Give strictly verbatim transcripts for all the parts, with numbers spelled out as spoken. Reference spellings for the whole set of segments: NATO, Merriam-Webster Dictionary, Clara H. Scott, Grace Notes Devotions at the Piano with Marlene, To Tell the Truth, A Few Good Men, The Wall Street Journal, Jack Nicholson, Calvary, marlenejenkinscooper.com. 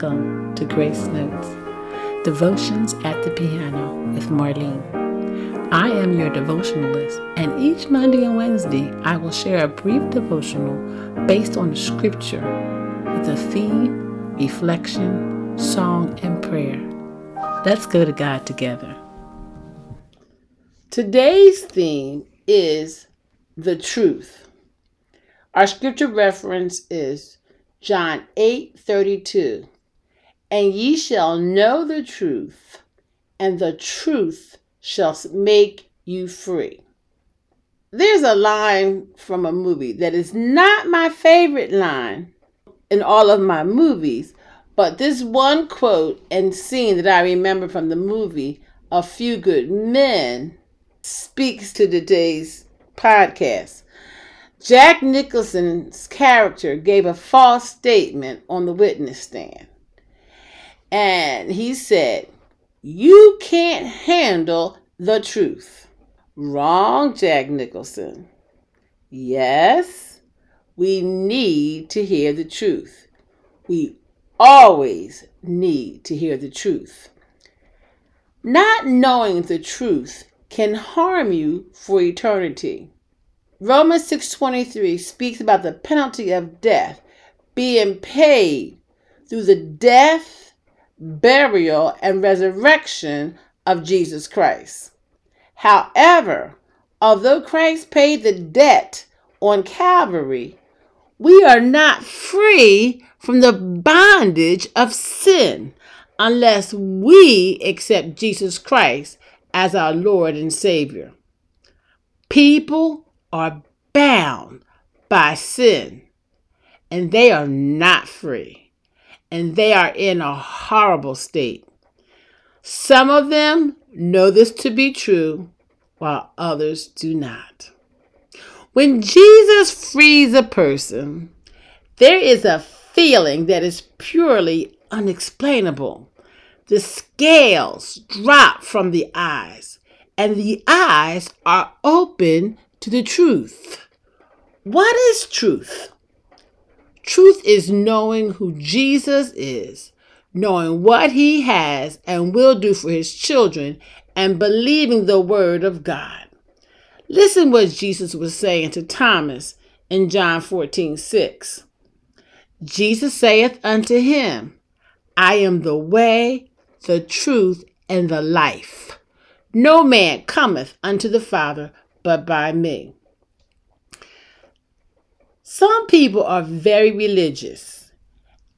Welcome to Grace Notes Devotions at the Piano with Marlene. I am your devotionalist, and each Monday and Wednesday I will share a brief devotional based on scripture with a theme, reflection, song, and prayer. Let's go to God together. Today's theme is the truth. Our scripture reference is John eight thirty-two, and ye shall know the truth, and the truth shall make you free. There's a line from a movie that is not my favorite line in all of my movies, but this one quote and scene that I remember from the movie, A Few Good Men, speaks to today's podcast. Jack Nicholson's character gave a false statement on the witness stand. And he said, "You can't handle the truth." Wrong, Jack Nicholson. Yes, we need to hear the truth. We always need to hear the truth. Not knowing the truth can harm you for eternity. Romans six twenty-three speaks about the penalty of death being paid through the death, burial, and resurrection of Jesus Christ. However, although Christ paid the debt on Calvary, we are not free from the bondage of sin unless we accept Jesus Christ as our Lord and Savior. People are bound by sin, and they are not free, and they are in a horrible state. Some of them know this to be true, while others do not. When Jesus frees a person, there is a feeling that is purely unexplainable. The scales drop from the eyes, and the eyes are open to the truth. What is truth? Truth is knowing who Jesus is, knowing what he has and will do for his children, and believing the word of God. Listen what Jesus was saying to Thomas in John fourteen six. Jesus saith unto him, I am the way, the truth, and the life. No man cometh unto the Father but by me. Some people are very religious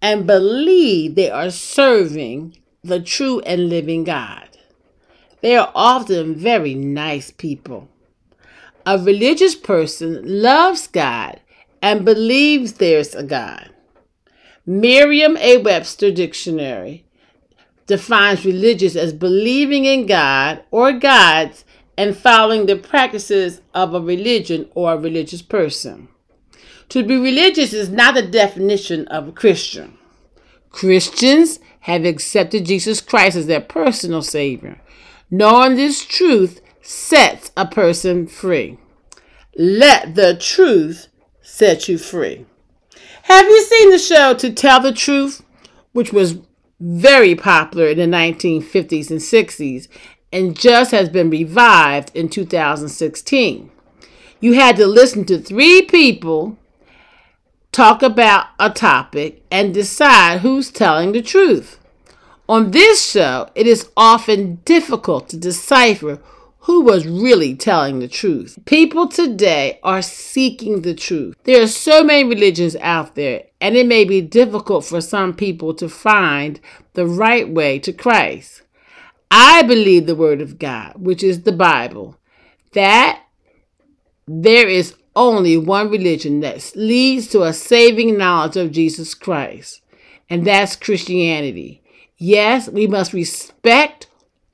and believe they are serving the true and living God. They are often very nice people. A religious person loves God and believes there's a God. Merriam-Webster Dictionary defines religious as believing in God or gods and following the practices of a religion or a religious person. To be religious is not the definition of a Christian. Christians have accepted Jesus Christ as their personal Savior. Knowing this truth sets a person free. Let the truth set you free. Have you seen the show To Tell the Truth, which was very popular in the nineteen fifties and sixties, and just has been revived in two thousand sixteen. You had to listen to three people talk about a topic and decide who's telling the truth. On this show, it is often difficult to decipher who was really telling the truth. People today are seeking the truth. There are so many religions out there, and it may be difficult for some people to find the right way to Christ. I believe the word of God, which is the Bible, that there is only one religion that leads to a saving knowledge of Jesus Christ, and that's Christianity. Yes, we must respect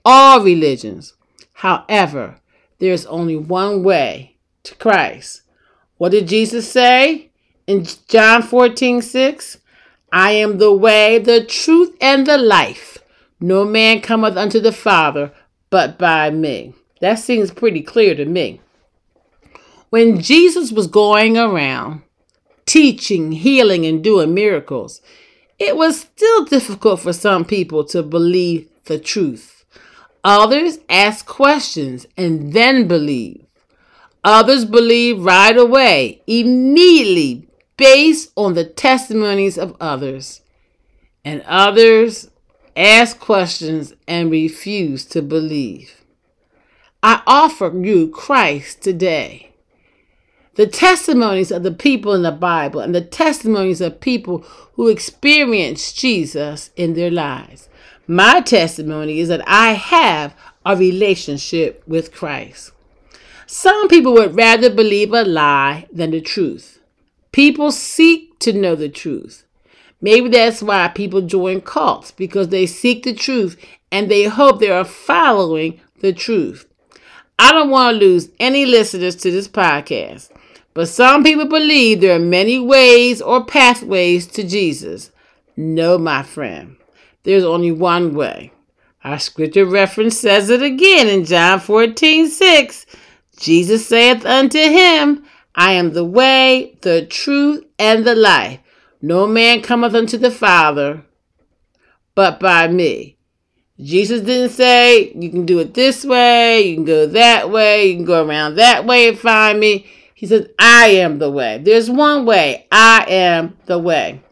all religions. However, there is only one way to Christ. What did Jesus say in John fourteen six? I am the way, the truth, and the life. No man cometh unto the Father but by me. That seems pretty clear to me. When Jesus was going around, teaching, healing, and doing miracles, It was still difficult for some people to believe the truth. Others asked questions and then believed. Others believed right away, immediately, based on the testimonies of others. And others asked questions and refused to believe. I offer you Christ today. The testimonies of the people in the Bible and the testimonies of people who experienced Jesus in their lives. My testimony is that I have a relationship with Christ. Some people would rather believe a lie than the truth. People seek to know the truth. Maybe that's why people join cults, because they seek the truth and they hope they are following the truth. I don't want to lose any listeners to this podcast. But some people believe there are many ways or pathways to Jesus. No, my friend, there's only one way. Our scripture reference says it again in John fourteen six. Jesus saith unto him, I am the way, the truth, and the life. No man cometh unto the Father but by me. Jesus didn't say, you can do it this way, you can go that way, you can go around that way and find me. He says, I am the way. There's one way. I am the way.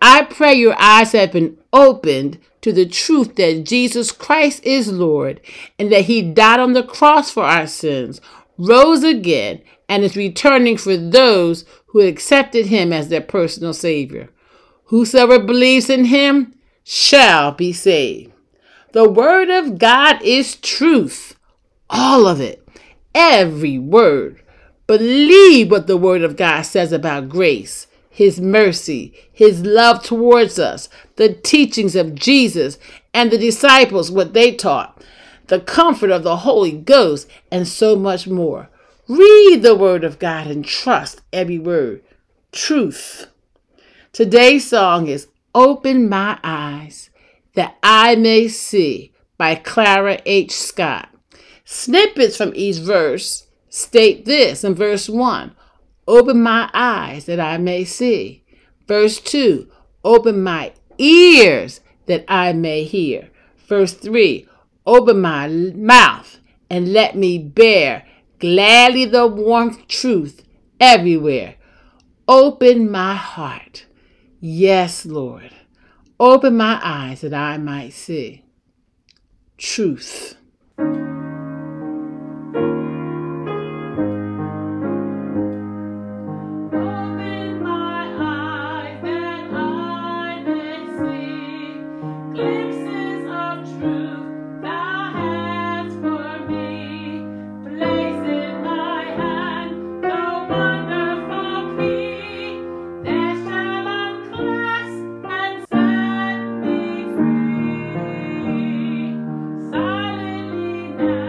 I pray your eyes have been opened to the truth that Jesus Christ is Lord and that he died on the cross for our sins, rose again, and is returning for those who accepted him as their personal Savior. Whosoever believes in him shall be saved. The word of God is truth. All of it. Every word. Believe what the word of God says about grace, his mercy, his love towards us, the teachings of Jesus and the disciples, what they taught, the comfort of the Holy Ghost, and so much more. Read the word of God and trust every word. Truth. Today's song is Open My Eyes That I May See by Clara H. Scott. Snippets from each verse state this in verse one, open my eyes that I may see. Verse two, open my ears that I may hear. Verse three, open my mouth and let me bear gladly the warm truth everywhere. Open my heart. Yes, Lord. Open my eyes that I might see. Truth. Now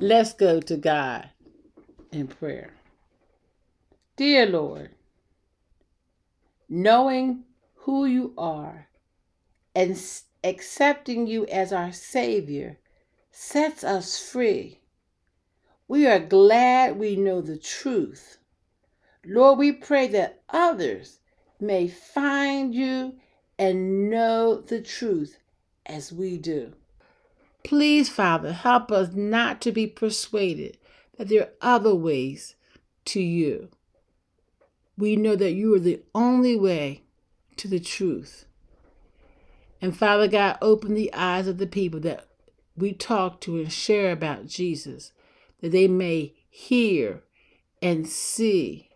Let's go to God in prayer. Dear Lord, knowing who you are and accepting you as our Savior sets us free. We are glad we know the truth. Lord, we pray that others may find you and know the truth as we do. Please, Father, help us not to be persuaded that there are other ways to you. We know that you are the only way to the truth. And Father God, open the eyes of the people that we talk to and share about Jesus, that they may hear and see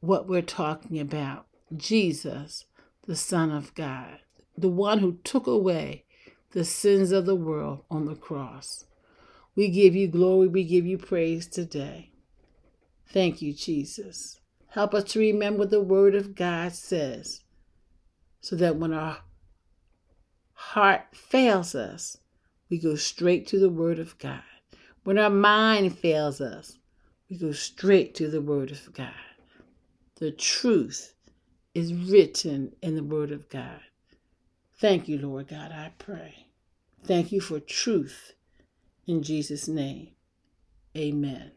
what we're talking about. Jesus, the Son of God, the one who took away the sins of the world on the cross. We give you glory, we give you praise today. Thank you, Jesus. Help us to remember what the Word of God says, so that when our heart fails us, we go straight to the Word of God. When our mind fails us, we go straight to the Word of God. The truth is written in the Word of God. Thank you, Lord God, I pray. Thank you for truth. In Jesus' name, amen.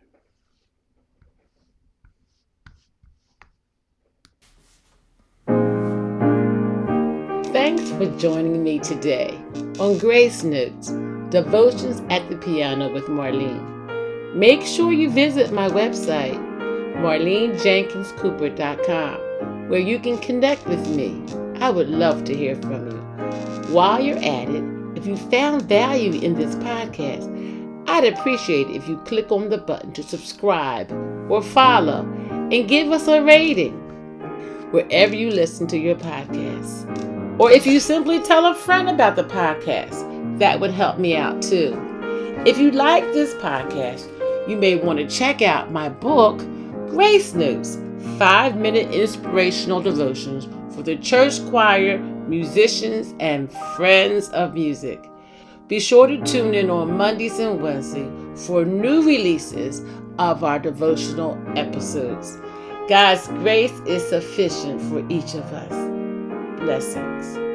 Thanks for joining me today on Grace Notes, Devotions at the Piano with Marlene. Make sure you visit my website, marlene jenkins cooper dot com, where you can connect with me. I would love to hear from you. While you're at it, if you found value in this podcast, I'd appreciate it if you click on the button to subscribe or follow and give us a rating wherever you listen to your podcasts. Or if you simply tell a friend about the podcast, that would help me out too. If you like this podcast, you may want to check out my book, Grace Notes, five minute Inspirational Devotions for the Church Choir, Musicians, and Friends of Music. Be sure to tune in on Mondays and Wednesdays for new releases of our devotional episodes. God's grace is sufficient for each of us. Blessings.